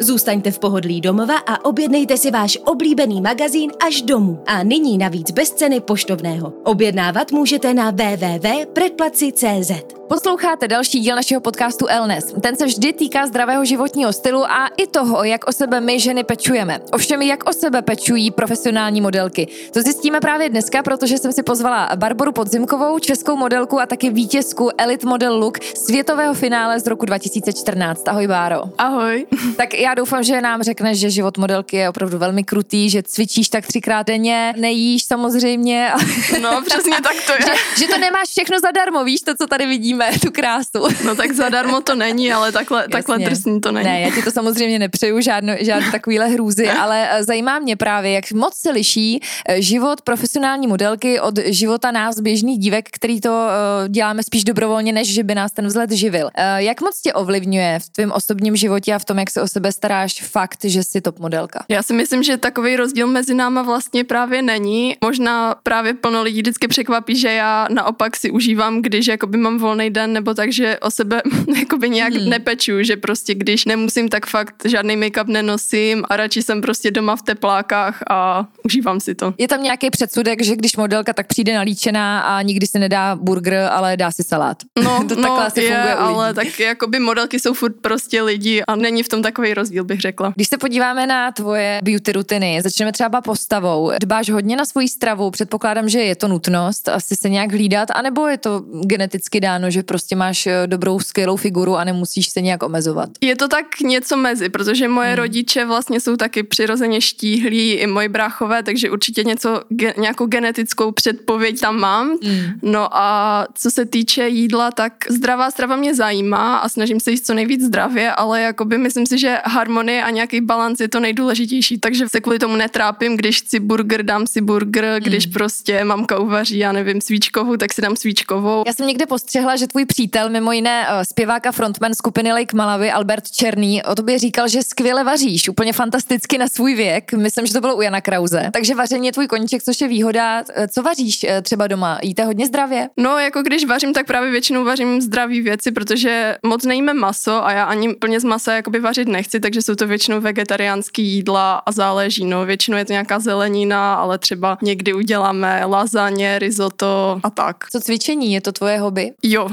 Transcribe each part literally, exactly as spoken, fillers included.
Zůstaňte v pohodlí domova a objednejte si váš oblíbený magazín až domů. A nyní navíc bez ceny poštovného. Objednávat můžete na w w w tečka predplaci tečka c z. Posloucháte další díl našeho podcastu Elle N E S. Ten se vždy týká zdravého životního stylu a i toho, jak o sebe my ženy pečujeme. Ovšem, jak o sebe pečují profesionální modelky. To zjistíme právě dneska, protože jsem si pozvala Barboru Podzimkovou, českou modelku a taky vítězku Elite Model Look světového finále z roku dva tisíce čtrnáct. Ahoj, Báro. Ahoj. Tak já doufám, že nám řekneš, že život modelky je opravdu velmi krutý, že cvičíš tak třikrát denně, nejíš samozřejmě. No, přesně tak to je. Že, že to nemáš všechno zadarmo, víš, to, co tady vidíme, tu krásu. No tak zadarmo to není, ale takhle, takhle drsný to není. Ne, já ti to samozřejmě nepřeju, žádno, žádné takovýhle hrůzy, ale zajímá mě právě, jak moc se liší život profesionální modelky od života nás běžných dívek, který to děláme spíš dobrovolně, než že by nás ten vzhled živil. Jak moc tě ovlivňuje v tvém osobním životě a v tom, jak se o sebe staráš fakt, že jsi top modelka? Já si myslím, že takový rozdíl mezi náma vlastně právě není. Možná právě plno lidí vždycky překvapí, že já naopak si užívám, když jakoby mám volný den nebo tak, že o sebe jakoby nějak hmm. nepeču, že prostě když nemusím, tak fakt žádný make-up nenosím a radši jsem prostě doma v teplákách a užívám si to. Je tam nějaký předsudek, že když modelka, tak přijde nalíčená a nikdy si nedá burger, ale dá si salát. No, to no, takhle asi je, funguje u lidí. Ale tak jakoby modelky jsou furt prostě lidi a není v tom takový rozdíl, bych řekla. Když se podíváme na tvoje beauty rutiny, začneme třeba postavou. Dbáš hodně na svoji stravu, předpokládám, že je to nutnost asi se nějak hlídat, anebo je to geneticky dáno, že prostě máš dobrou skvělou figuru a nemusíš se nějak omezovat? Je to tak něco mezi, protože moje hmm. rodiče vlastně jsou taky přirozeně štíhlí, i moji bráchové, takže určitě něco, ge, nějakou genetickou předpověď tam mám. Hmm. No a co se týče jídla, tak zdravá strava mě zajímá a snažím se jíst co nejvíc zdravě, ale jakoby myslím si, že harmonie a nějaký balanc je to nejdůležitější, takže se kvůli tomu netrápím, když chci burger, dám si burger, když mm. prostě mamka uvaří, já nevím, svíčkovou, tak si dám svíčkovou. Já jsem někde postřehla, že tvůj přítel, mimo jiné zpěvák a frontman skupiny Lake Malawi, Albert Černý, o tobě říkal, že skvěle vaříš, úplně fantasticky na svůj věk. Myslím, že to bylo u Jana Krause. Takže vaření je tvůj koníček, což je výhoda. Co vaříš třeba doma? Jíte hodně zdravě? No, jako když vařím, tak právě většinou vařím zdravé věci, protože moc nejíme maso a já ani plně z masa jakoby vařit nechci, takže jsou to většinou vegetariánský jídla a záleží, no většinou je to nějaká zelenina, ale třeba někdy uděláme lasagne, risotto a tak. Co cvičení, je to tvoje hobby? Jo, uh,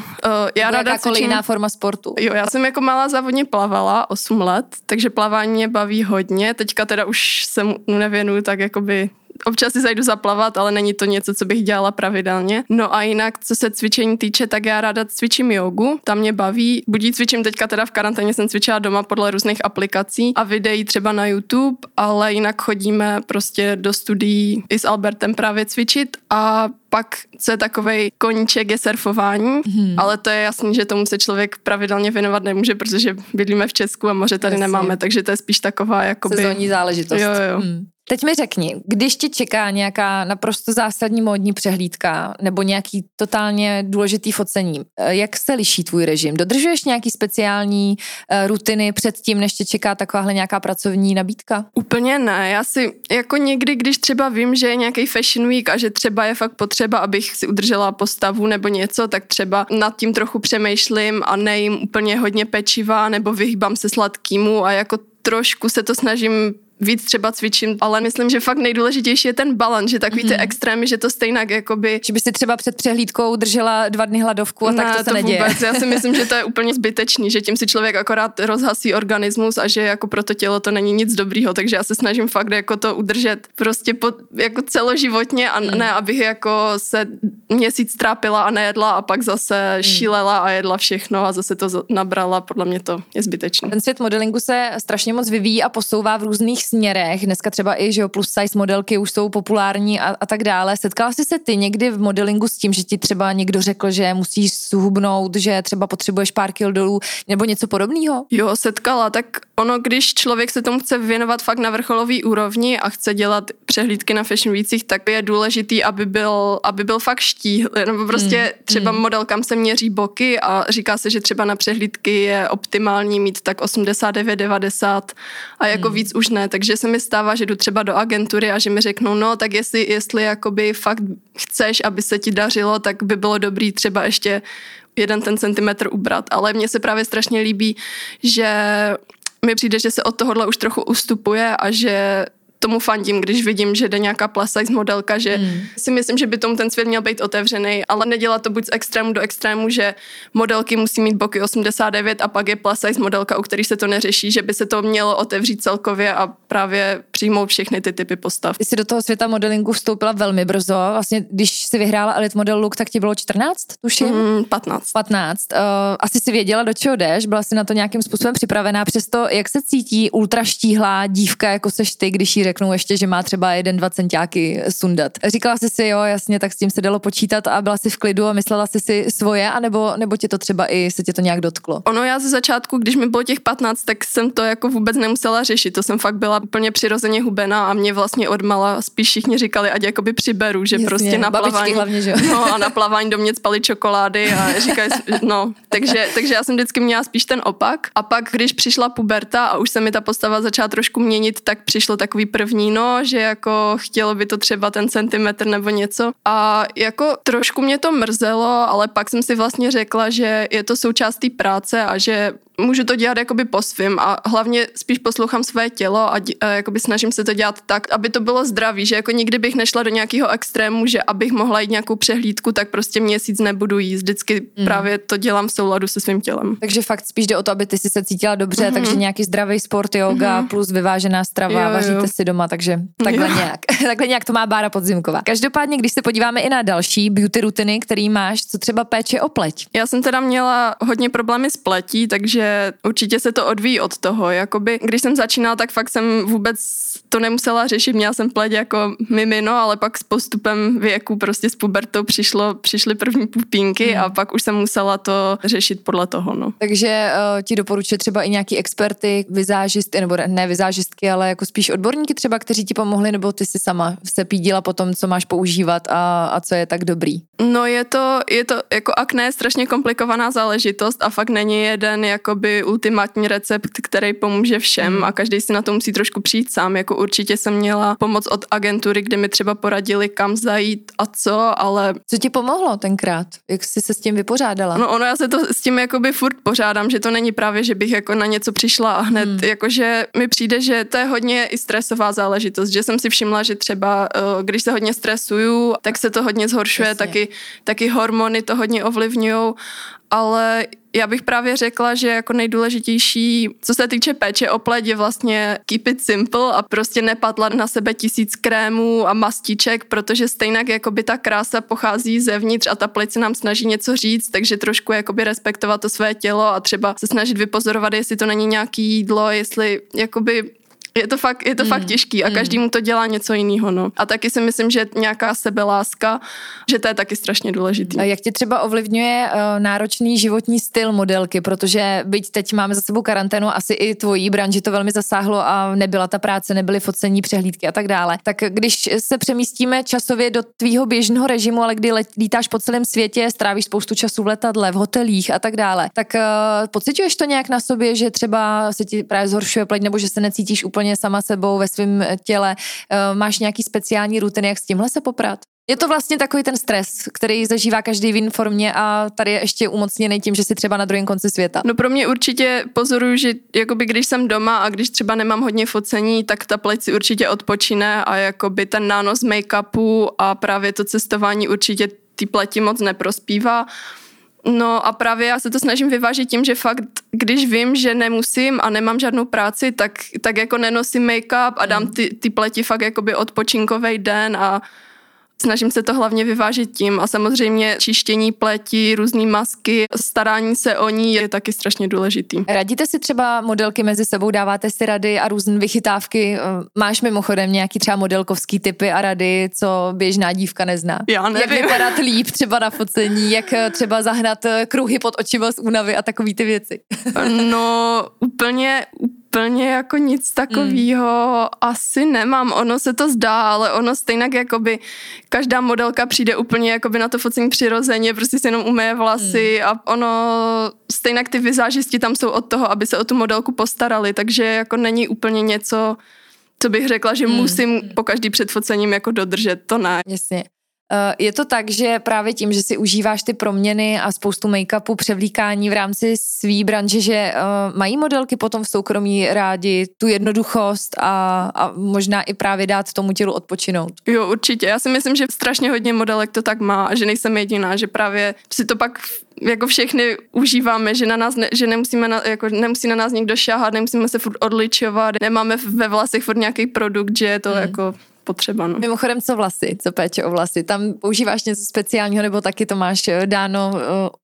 já ráda cvičím. Kolejná forma sportu? Jo, já jsem jako malá závodně plavala osm let, takže plavání mě baví hodně, teďka teda už se mu nevěnuju tak jakoby. Občas si zajdu zaplavat, ale není to něco, co bych dělala pravidelně. No a jinak, co se cvičení týče, tak já ráda cvičím jogu, tam mě baví. Budí cvičím teďka teda v karanténě, jsem cvičila doma podle různých aplikací a videí třeba na YouTube, ale jinak chodíme prostě do studií i s Albertem právě cvičit a pak, co je takovej koníček, je surfování, hmm. ale to je jasný, že tomu se člověk pravidelně věnovat nemůže, protože bydlíme v Česku a moře tady Jasně. nemáme, takže to je spíš taková jakoby sezónní záležitost. Jo, jo. Hmm. Teď mi řekni, když tě čeká nějaká naprosto zásadní módní přehlídka nebo nějaký totálně důležitý focení, jak se liší tvůj režim? Dodržuješ nějaký speciální uh, rutiny před tím, než tě čeká takováhle nějaká pracovní nabídka? Úplně ne, já si jako někdy, když třeba vím, že je nějaký fashion week a že třeba je fakt potřeba, abych si udržela postavu nebo něco, tak třeba nad tím trochu přemýšlím a nejím úplně hodně pečiva nebo vyhýbám se sladkýmu a jako trošku se to snažím víc třeba cvičím, ale myslím, že fakt nejdůležitější je ten balans, že takový mm-hmm. ty extrémy, že to stejnak jakoby. Že by si třeba před přehlídkou držela dva dny hladovku a ne, tak to se to neděje. Vůbec. Já si myslím, že to je úplně zbytečný, že tím si člověk akorát rozhasí organismus a že jako pro to tělo to není nic dobrýho, takže já se snažím fakt jako to udržet prostě po, jako celoživotně a mm. ne, abych jako se měsíc trápila a nejedla a pak zase mm. šílela a jedla všechno a zase to nabrala, podle mě to je zbytečné. Ten svět modelingu se strašně moc vyvíjí a posouvá v různých směrech. Dneska třeba i, že jo, plus size modelky už jsou populární a, a tak dále. Setkala jsi se ty někdy v modelingu s tím, že ti třeba někdo řekl, že musíš zhubnout, že třeba potřebuješ pár kil dolů nebo něco podobného? Jo, setkala. Tak ono, když člověk se tomu chce věnovat fakt na vrcholový úrovni a chce dělat přehlídky na fashion weekích, tak je důležitý, aby byl, aby byl fakt štíhlý. Nebo prostě hmm. třeba hmm. modelkám se měří boky a říká se, že třeba na přehlídky je optimální mít tak osmdesát devět devadesát a jako hmm. víc už ne. Takže se mi stává, že jdu třeba do agentury a že mi řeknou, no tak jestli, jestli jakoby fakt chceš, aby se ti dařilo, tak by bylo dobrý třeba ještě jeden ten centimetr ubrat. Ale mně se právě strašně líbí, že mi přijde, že se od tohohle už trochu ustupuje a že tomu fandím, když vidím, že jde nějaká plus size modelka, že mm. si myslím, že by tomu ten svět měl být otevřený, ale nedělá to buď z extrému do extrému, že modelky musí mít boky osmdesát devět a pak je plus size modelka, u kterých se to neřeší, že by se to mělo otevřít celkově a právě přijmout všechny ty typy postav. Ty jsi do toho světa modelingu vstoupila velmi brzo. Vlastně, když jsi vyhrála Elite Model Look, tak ti bylo čtrnáct, tuším? Mm, patnáct. patnáct. Uh, asi jsi věděla, do čeho jdeš, byla jsi na to nějakým způsobem připravená. Přesto, jak se cítí ultraštíhlá dívka, jako seš ty, když jí řeknou ještě, že má třeba jeden, dva centiáky sundat. Říkala jsi si, jo, jasně, tak s tím se dalo počítat a byla jsi v klidu a myslela jsi si svoje, anebo nebo tě to třeba i se tě to nějak dotklo? Ono, já ze začátku, když mi bylo těch patnáct, tak jsem to jako vůbec nemusela řešit. To jsem fakt byla úplně přirozeně hubená a mě vlastně odmala spíš všichni říkali, ať jakoby přiberu, že jasně, prostě na plavání, hlavně, že? No, a na plavání do mě spaly čokolády a říkají, no, takže, takže já jsem vždycky měla spíš ten opak. A pak, když přišla puberta a už se mi ta postava začala trošku měnit, tak přišlo takový první, no, že jako chtělo by to třeba ten centimetr nebo něco a jako trošku mě to mrzelo, ale pak jsem si vlastně řekla, že je to součástí práce a že můžu to dělat jakoby po svým a hlavně spíš poslouchám své tělo a, dě, a jakoby snažím se to dělat tak, aby to bylo zdravý, že jako nikdy bych nešla do nějakého extrému, že abych mohla jít nějakou přehlídku, tak prostě měsíc nebudu jíst. Vždycky mm. právě to dělám v souladu se svým tělem. Takže fakt spíš jde o to, aby ty si se cítila dobře, mm-hmm. takže nějaký zdravý sport, yoga mm-hmm. plus vyvážená strava, jo, vaříte jo. si doma, takže takhle jo. nějak. Takhle nějak to má Bára Podzimková. Každopádně, když se podíváme i na další beauty rutiny, který máš, co třeba péče o pleť. Já jsem teda měla hodně problémy s pletí, takže určitě se to odvíjí od toho. Jakoby, když jsem začínala, tak fakt jsem vůbec to nemusela řešit. Měla jsem pleť jako mimino, ale pak s postupem věku, prostě s pubertou přišlo, přišly první pupínky mm. a pak už jsem musela to řešit podle toho. No. Takže uh, ti doporučuje třeba i nějaký experty, vizážistky, nebo ne vizážistky, ale jako spíš odborníky třeba, kteří ti pomohli, nebo ty si sama se pídila po tom, co máš používat a, a co je tak dobrý? No je to, je to jako akné strašně komplikovaná záležitost a fakt není jeden jako by ultimátní recept, který pomůže všem mm. a každý si na to musí trošku přijít sám. Jako určitě jsem měla pomoc od agentury, kde mi třeba poradili, kam zajít a co, ale... Co ti pomohlo tenkrát? Jak jsi se s tím vypořádala? No ono, já se to s tím jakoby furt pořádám, že to není právě, že bych jako na něco přišla a hned, mm. jakože mi přijde, že to je hodně i stresová záležitost, že jsem si všimla, že třeba když se hodně stresuju, tak se to hodně zhoršuje, taky, taky hormony to hodně ovlivňujou, ale já bych právě řekla, že jako nejdůležitější, co se týče péče o pleť, je vlastně keep it simple a prostě nepatlat na sebe tisíc krémů a mastiček, protože stejně jakoby ta krása pochází zevnitř a ta pleť se nám snaží něco říct, takže trošku jakoby respektovat to své tělo a třeba se snažit vypozorovat, jestli to není nějaký jídlo, jestli jakoby... Je to fakt, je to mm. fakt těžký a každý mu to dělá něco jiného. No. A taky si myslím, že nějaká sebeláska, že to je taky strašně důležitý. A jak tě třeba ovlivňuje uh, náročný životní styl modelky, protože byť teď máme za sebou karanténu, asi i tvojí branži to velmi zasáhlo a nebyla ta práce, nebyly focení, přehlídky a tak dále. Tak když se přemístíme časově do tvýho běžného režimu, ale kdy lítáš po celém světě, strávíš spoustu času v letadle, v hotelích a tak dále, tak uh, pociťuješ to nějak na sobě, že třeba se ti právě zhoršuje pleť nebo že se necítíš úplně sama sebou ve svém těle? Máš nějaký speciální rutiny, jak s tímhle se poprat? Je to vlastně takový ten stres, který zažívá každý v jiné formě a tady je ještě umocněný tím, že jsi třeba na druhém konci světa. No pro mě určitě pozoruju, že jakoby když jsem doma a když třeba nemám hodně focení, tak ta pleť si určitě odpočine a jakoby ten nános make-upu a právě to cestování určitě ty pleti moc neprospívá. No a právě já se to snažím vyvážit tím, že fakt, když vím, že nemusím a nemám žádnou práci, tak, tak jako nenosím make-up a dám ty, ty pleti fakt jakoby odpočinkovej den a Snažím se to hlavně vyvážit tím a samozřejmě čištění pleti, různý masky, starání se o ní je taky strašně důležitý. Radíte si třeba modelky mezi sebou, dáváte si rady a různé vychytávky? Máš mimochodem nějaký třeba modelkovský tipy a rady, co běžná dívka nezná? Já nevím. Jak vypadat líp třeba na focení, jak třeba zahnat kruhy pod očima z únavy a takový ty věci? No úplně, úplně jako nic takového mm. asi nemám. Ono se to zdá, ale ono stejně jakoby každá modelka přijde úplně jakoby na to focení přirozeně, prostě si jenom umeje vlasy mm. a ono stejně ty vizážisti tam jsou od toho, aby se o tu modelku postarali, takže jako není úplně něco, co bych řekla, že mm. musím po každý před focením jako dodržet, to ne. Jasně. Je to tak, že právě tím, že si užíváš ty proměny a spoustu make-upu, převlíkání v rámci svý branže, že mají modelky potom v soukromí rádi tu jednoduchost a, a možná i právě dát tomu tělu odpočinout? Jo, určitě. Já si myslím, že strašně hodně modelek to tak má a že nejsem jediná, že právě si to pak jako všechny užíváme, že, na nás ne, že nemusíme na, jako nemusí na nás někdo šáhat, nemusíme se furt odličovat, nemáme ve vlasech furt nějaký produkt, že je to hmm. jako... potřeba. No. Mimochodem, co vlasy, co péče o vlasy? Tam používáš něco speciálního nebo taky to máš dáno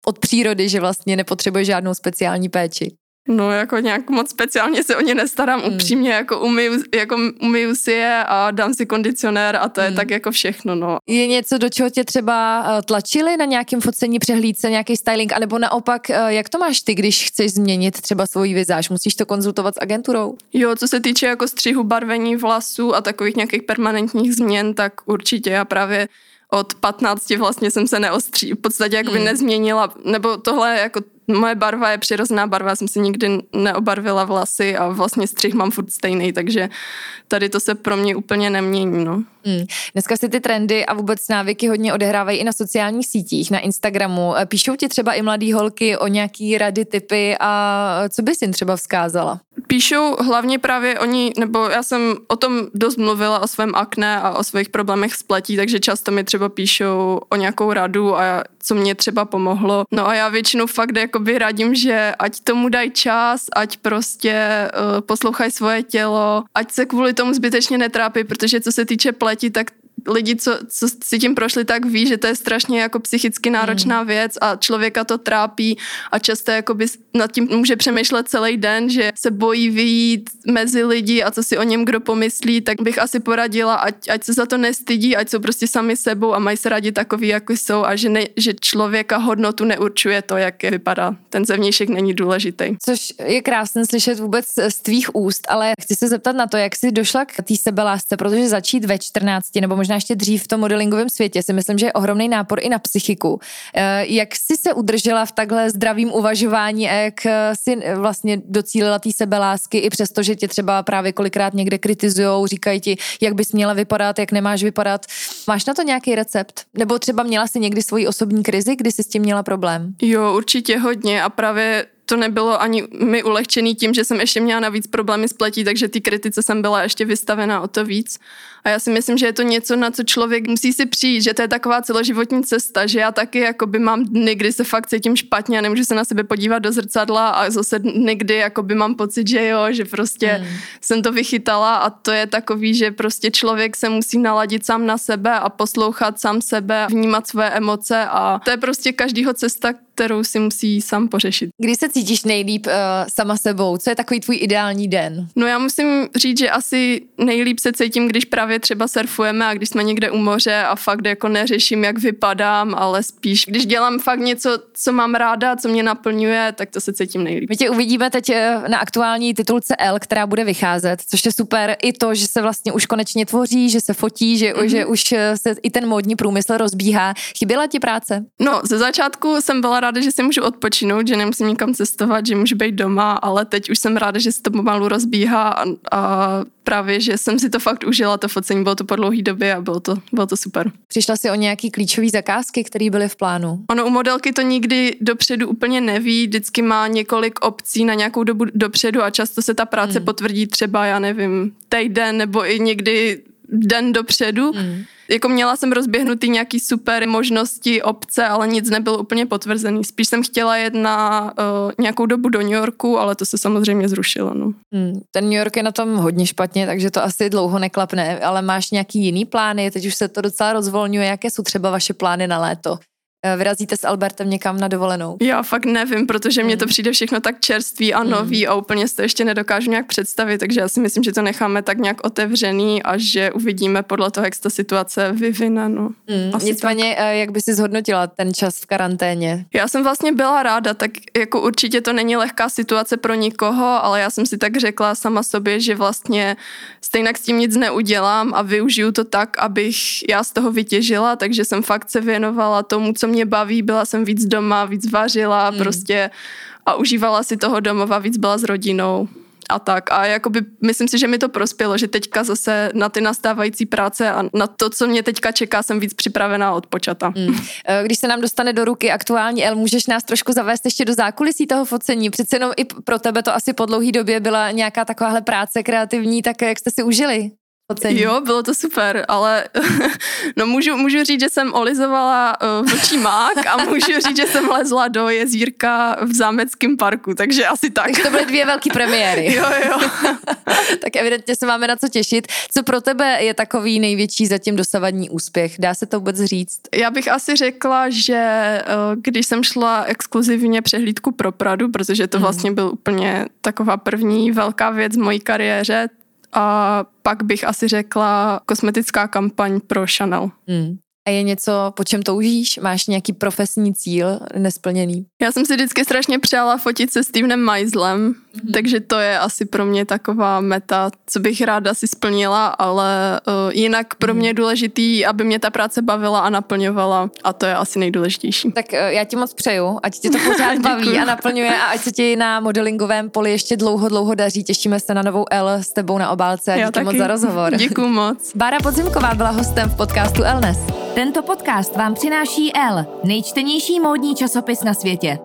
od přírody, že vlastně nepotřebuješ žádnou speciální péči? No jako nějak moc speciálně se o ně nestarám, hmm. upřímně, jako umyju, jako umyju si je a dám si kondicionér a to je hmm. tak jako všechno, no. Je něco, do čeho tě třeba tlačili na nějakém focení, přehlídce, nějaký styling, anebo naopak, jak to máš ty, když chceš změnit třeba svůj vizáž? Musíš to konzultovat s agenturou? Jo, co se týče jako střihu, barvení vlasů a takových nějakých permanentních změn, tak určitě já právě od patnácti vlastně jsem se neostří, v podstatě jakoby hmm. nezměnila, nebo tohle jako moje barva je přirozená barva, jsem si nikdy neobarvila vlasy a vlastně střih mám furt stejný, takže tady to se pro mě úplně nemění, no. Hmm. Dneska si ty trendy a vůbec návyky hodně odehrávají i na sociálních sítích, na Instagramu. Píšou ti třeba i mladý holky o nějaký rady, tipy a co bys jim třeba vzkázala? Píšou hlavně právě oni, nebo já jsem o tom dost mluvila, o svém akné a o svých problémech s pletí, takže často mi třeba píšou o nějakou radu a co mě třeba pomohlo. No a já většinou fakt jakoby radím, že ať tomu dají čas, ať prostě uh, poslouchají svoje tělo, ať se kvůli tomu zbytečně netrápí, protože co se týče pleti, tak lidi, co, co si tím prošli, tak ví, že to je strašně jako psychicky náročná mm. věc a člověka to trápí a často jakoby nad tím může přemýšlet celý den, že se bojí vyjít mezi lidi a co si o něm kdo pomyslí, tak bych asi poradila, ať, ať se za to nestydí, ať jsou prostě sami sebou a mají se rádi takový, jako jsou a že, ne, že člověka hodnotu neurčuje to, jak je vypadá. Ten zevnějšek není důležitý. Což je krásné slyšet vůbec z tvých úst, ale chci se zeptat na to, jak jsi došla k té sebelásce, protože začít ve čtrnácti nebo možná ještě dřív v tom modelingovém světě si myslím, že je ohromný nápor i na psychiku. Jak jsi se udržela v takhle zdravým uvažování a jak jsi vlastně docílila té sebelásky i přesto, že tě třeba právě kolikrát někde kritizujou, říkají ti, jak bys měla vypadat, jak nemáš vypadat. Máš na to nějaký recept? Nebo třeba měla jsi někdy svoji osobní krizi, kdy jsi s tím měla problém? Jo, určitě hodně a právě to nebylo ani mi ulehčený tím, že jsem ještě měla navíc problémy s pletí, takže ty kritice jsem byla ještě vystavená o to víc. A já si myslím, že je to něco, na co člověk musí si přijít, že to je taková celoživotní cesta, že já taky jakoby mám dny, kdy se fakt cítím špatně a nemůžu se na sebe podívat do zrcadla a zase dny, kdy jakoby mám pocit, že jo, že prostě hmm. jsem to vychytala a to je takový, že prostě člověk se musí naladit sám na sebe a poslouchat sám sebe, vnímat své emoce a to je prostě každýho cesta, kterou si musí sám pořešit. Kdy se cítíš nejlíp uh, sama sebou? Co je takový tvůj ideální den? No já musím říct, že asi nejlíp se cítím, když právě třeba surfujeme a když jsme někde u moře a fakt jako neřeším, jak vypadám, ale spíš, když dělám fakt něco, co mám ráda, co mě naplňuje, tak to se cítím nejlíp. My tě uvidíme teď na aktuální titulce Elle, která bude vycházet, což je super i to, že se vlastně už konečně tvoří, že se fotí, že, mm-hmm. že už se i ten módní průmysl rozbíhá. Chyběla ti práce? No, ze začátku jsem byla ráda, že si můžu odpočinout, že nemusím nikam cestovat, že můžu být doma, ale teď už jsem ráda, že se to pomalu rozbíhá a, a právě, že jsem si to fakt užila, to focení, bylo to po dlouhý době a bylo to, bylo to super. Přišla si o nějaký klíčový zakázky, které byly v plánu? Ono u modelky to nikdy dopředu úplně neví, vždycky má několik opcí na nějakou dobu dopředu a často se ta práce hmm. potvrdí třeba, já nevím, týden nebo i někdy den dopředu, hmm. Jako měla jsem rozběhnutý nějaký super možnosti, obce, ale nic nebylo úplně potvrzený. Spíš jsem chtěla jet na uh, nějakou dobu do New Yorku, ale to se samozřejmě zrušilo. No. Hmm, ten New York je na tom hodně špatně, takže to asi dlouho neklapne, ale máš nějaký jiný plány, teď už se to docela rozvolňuje, jaké jsou třeba vaše plány na léto? Vyrazíte s Albertem někam na dovolenou? Já fakt nevím, protože mně to přijde všechno tak čerstvý a nový mm. a úplně si to ještě nedokážu nějak představit, takže já si myslím, že to necháme tak nějak otevřený a že uvidíme podle toho, jak se ta situace vyvine. No. Mm. Nicméně, tak. Jak by si zhodnotila ten čas v karanténě? Já jsem vlastně byla ráda, tak jako určitě to není lehká situace pro nikoho, ale já jsem si tak řekla sama sobě, že vlastně stejně s tím nic neudělám a využiju to tak, abych já z toho vytěžila, takže jsem fakt se věnovala tomu, co mě baví, byla jsem víc doma, víc vařila hmm. prostě a užívala si toho domova, víc byla s rodinou a tak. A jakoby myslím si, že mi to prospělo, že teďka zase na ty nastávající práce a na to, co mě teďka čeká, jsem víc připravená od počata. Hmm. Když se nám dostane do ruky aktuální El, můžeš nás trošku zavést ještě do zákulisí toho focení? Přece jenom i pro tebe to asi po dlouhý době byla nějaká takováhle práce kreativní, tak jak jste si užili? Ocení. Jo, bylo to super, ale no můžu, můžu říct, že jsem olizovala uh, vlčí mák a můžu říct, že jsem lezla do jezírka v Zámeckém parku, takže asi tak. Takže to byly dvě velké premiéry. Jo, jo. Tak evidentně se máme na co těšit. Co pro tebe je takový největší zatím dosavadní úspěch? Dá se to vůbec říct? Já bych asi řekla, že uh, když jsem šla exkluzivně přehlídku pro Pradu, protože to hmm. vlastně byl úplně taková první velká věc v mojí kariéře, a pak bych asi řekla kosmetická kampaň pro Chanel. Hmm. A je něco, po čem toužíš? Máš nějaký profesní cíl nesplněný? Já jsem si vždycky strašně přála fotit se Stevenem Meislem, mm-hmm. takže to je asi pro mě taková meta, co bych ráda si splnila, ale uh, jinak pro mm-hmm. mě je důležitý, aby mě ta práce bavila a naplňovala a to je asi nejdůležitější. Tak uh, já ti moc přeju, ať tě to pořád baví a naplňuje a ať se ti na modelingovém poli ještě dlouho, dlouho daří. Těšíme se na novou El s tebou na obálce a díky moc za rozhovor. Děkuju moc. Bára Podzimková byla hostem v podcastu El N E S. Tento podcast vám přináší Elle, nejčtenější módní časopis na světě.